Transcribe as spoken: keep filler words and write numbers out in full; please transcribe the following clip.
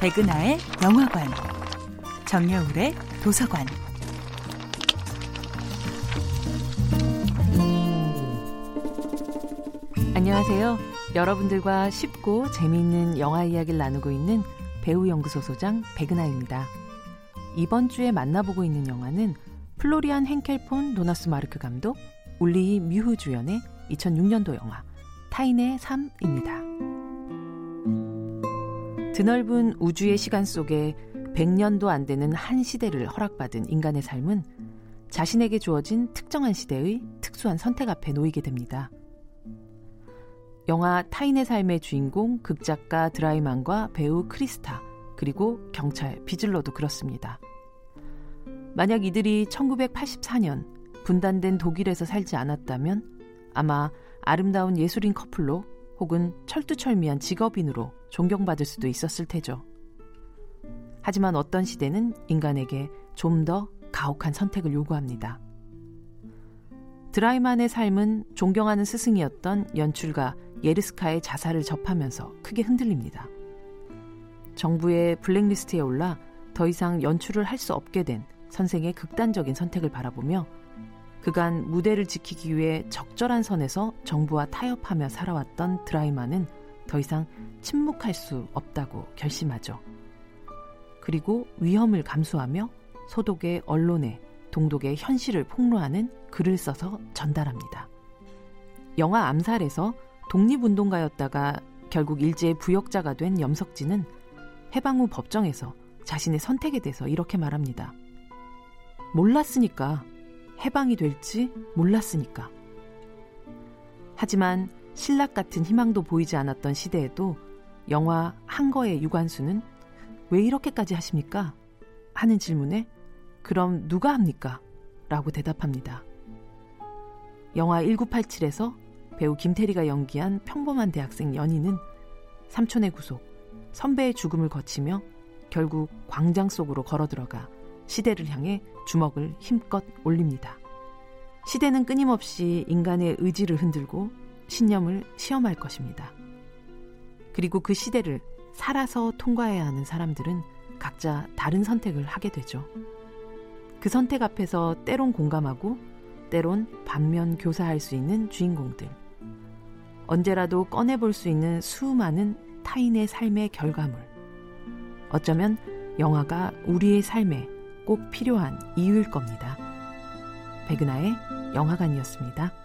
백은하의 영화관, 정여울의 도서관. 안녕하세요. 여러분들과 쉽고 재미있는 영화 이야기를 나누고 있는 배우연구소 소장 백은하입니다. 이번 주에 만나보고 있는 영화는 플로리안 헨켈폰 도나스 마르크 감독, 울리히 뮈흐 주연의 이천육년도 영화 타인의 삶입니다. 드넓은 우주의 시간 속에 백년도 안 되는 한 시대를 허락받은 인간의 삶은 자신에게 주어진 특정한 시대의 특수한 선택 앞에 놓이게 됩니다. 영화 타인의 삶의 주인공 극작가 드라이만과 배우 크리스타, 그리고 경찰 비즐러도 그렇습니다. 만약 이들이 천구백팔십사년 분단된 독일에서 살지 않았다면 아마 아름다운 예술인 커플로 혹은 철두철미한 직업인으로 존경받을 수도 있었을 테죠. 하지만 어떤 시대는 인간에게 좀 더 가혹한 선택을 요구합니다. 드라이만의 삶은 존경하는 스승이었던 연출가 예르스카의 자살을 접하면서 크게 흔들립니다. 정부의 블랙리스트에 올라 더 이상 연출을 할 수 없게 된 선생의 극단적인 선택을 바라보며 그간 무대를 지키기 위해 적절한 선에서 정부와 타협하며 살아왔던 드라이만은 더 이상 침묵할 수 없다고 결심하죠. 그리고 위험을 감수하며 소독의 언론에 동독의 현실을 폭로하는 글을 써서 전달합니다. 영화 암살에서 독립운동가였다가 결국 일제의 부역자가 된 염석진은 해방 후 법정에서 자신의 선택에 대해서 이렇게 말합니다. 몰랐으니까. 해방이 될지 몰랐으니까. 하지만 신락 같은 희망도 보이지 않았던 시대에도 영화 한거의 유관수는 왜 이렇게까지 하십니까? 하는 질문에 그럼 누가 합니까? 라고 대답합니다. 영화 천구백팔십칠에서 배우 김태리가 연기한 평범한 대학생 연희는 삼촌의 구속, 선배의 죽음을 거치며 결국 광장 속으로 걸어들어가 시대를 향해 주먹을 힘껏 올립니다. 시대는 끊임없이 인간의 의지를 흔들고 신념을 시험할 것입니다. 그리고 그 시대를 살아서 통과해야 하는 사람들은 각자 다른 선택을 하게 되죠. 그 선택 앞에서 때론 공감하고 때론 반면 교사할 수 있는 주인공들. 언제라도 꺼내볼 수 있는 수많은 타인의 삶의 결과물. 어쩌면 영화가 우리의 삶에 꼭 필요한 이유일 겁니다. 백은하의 영화관이었습니다.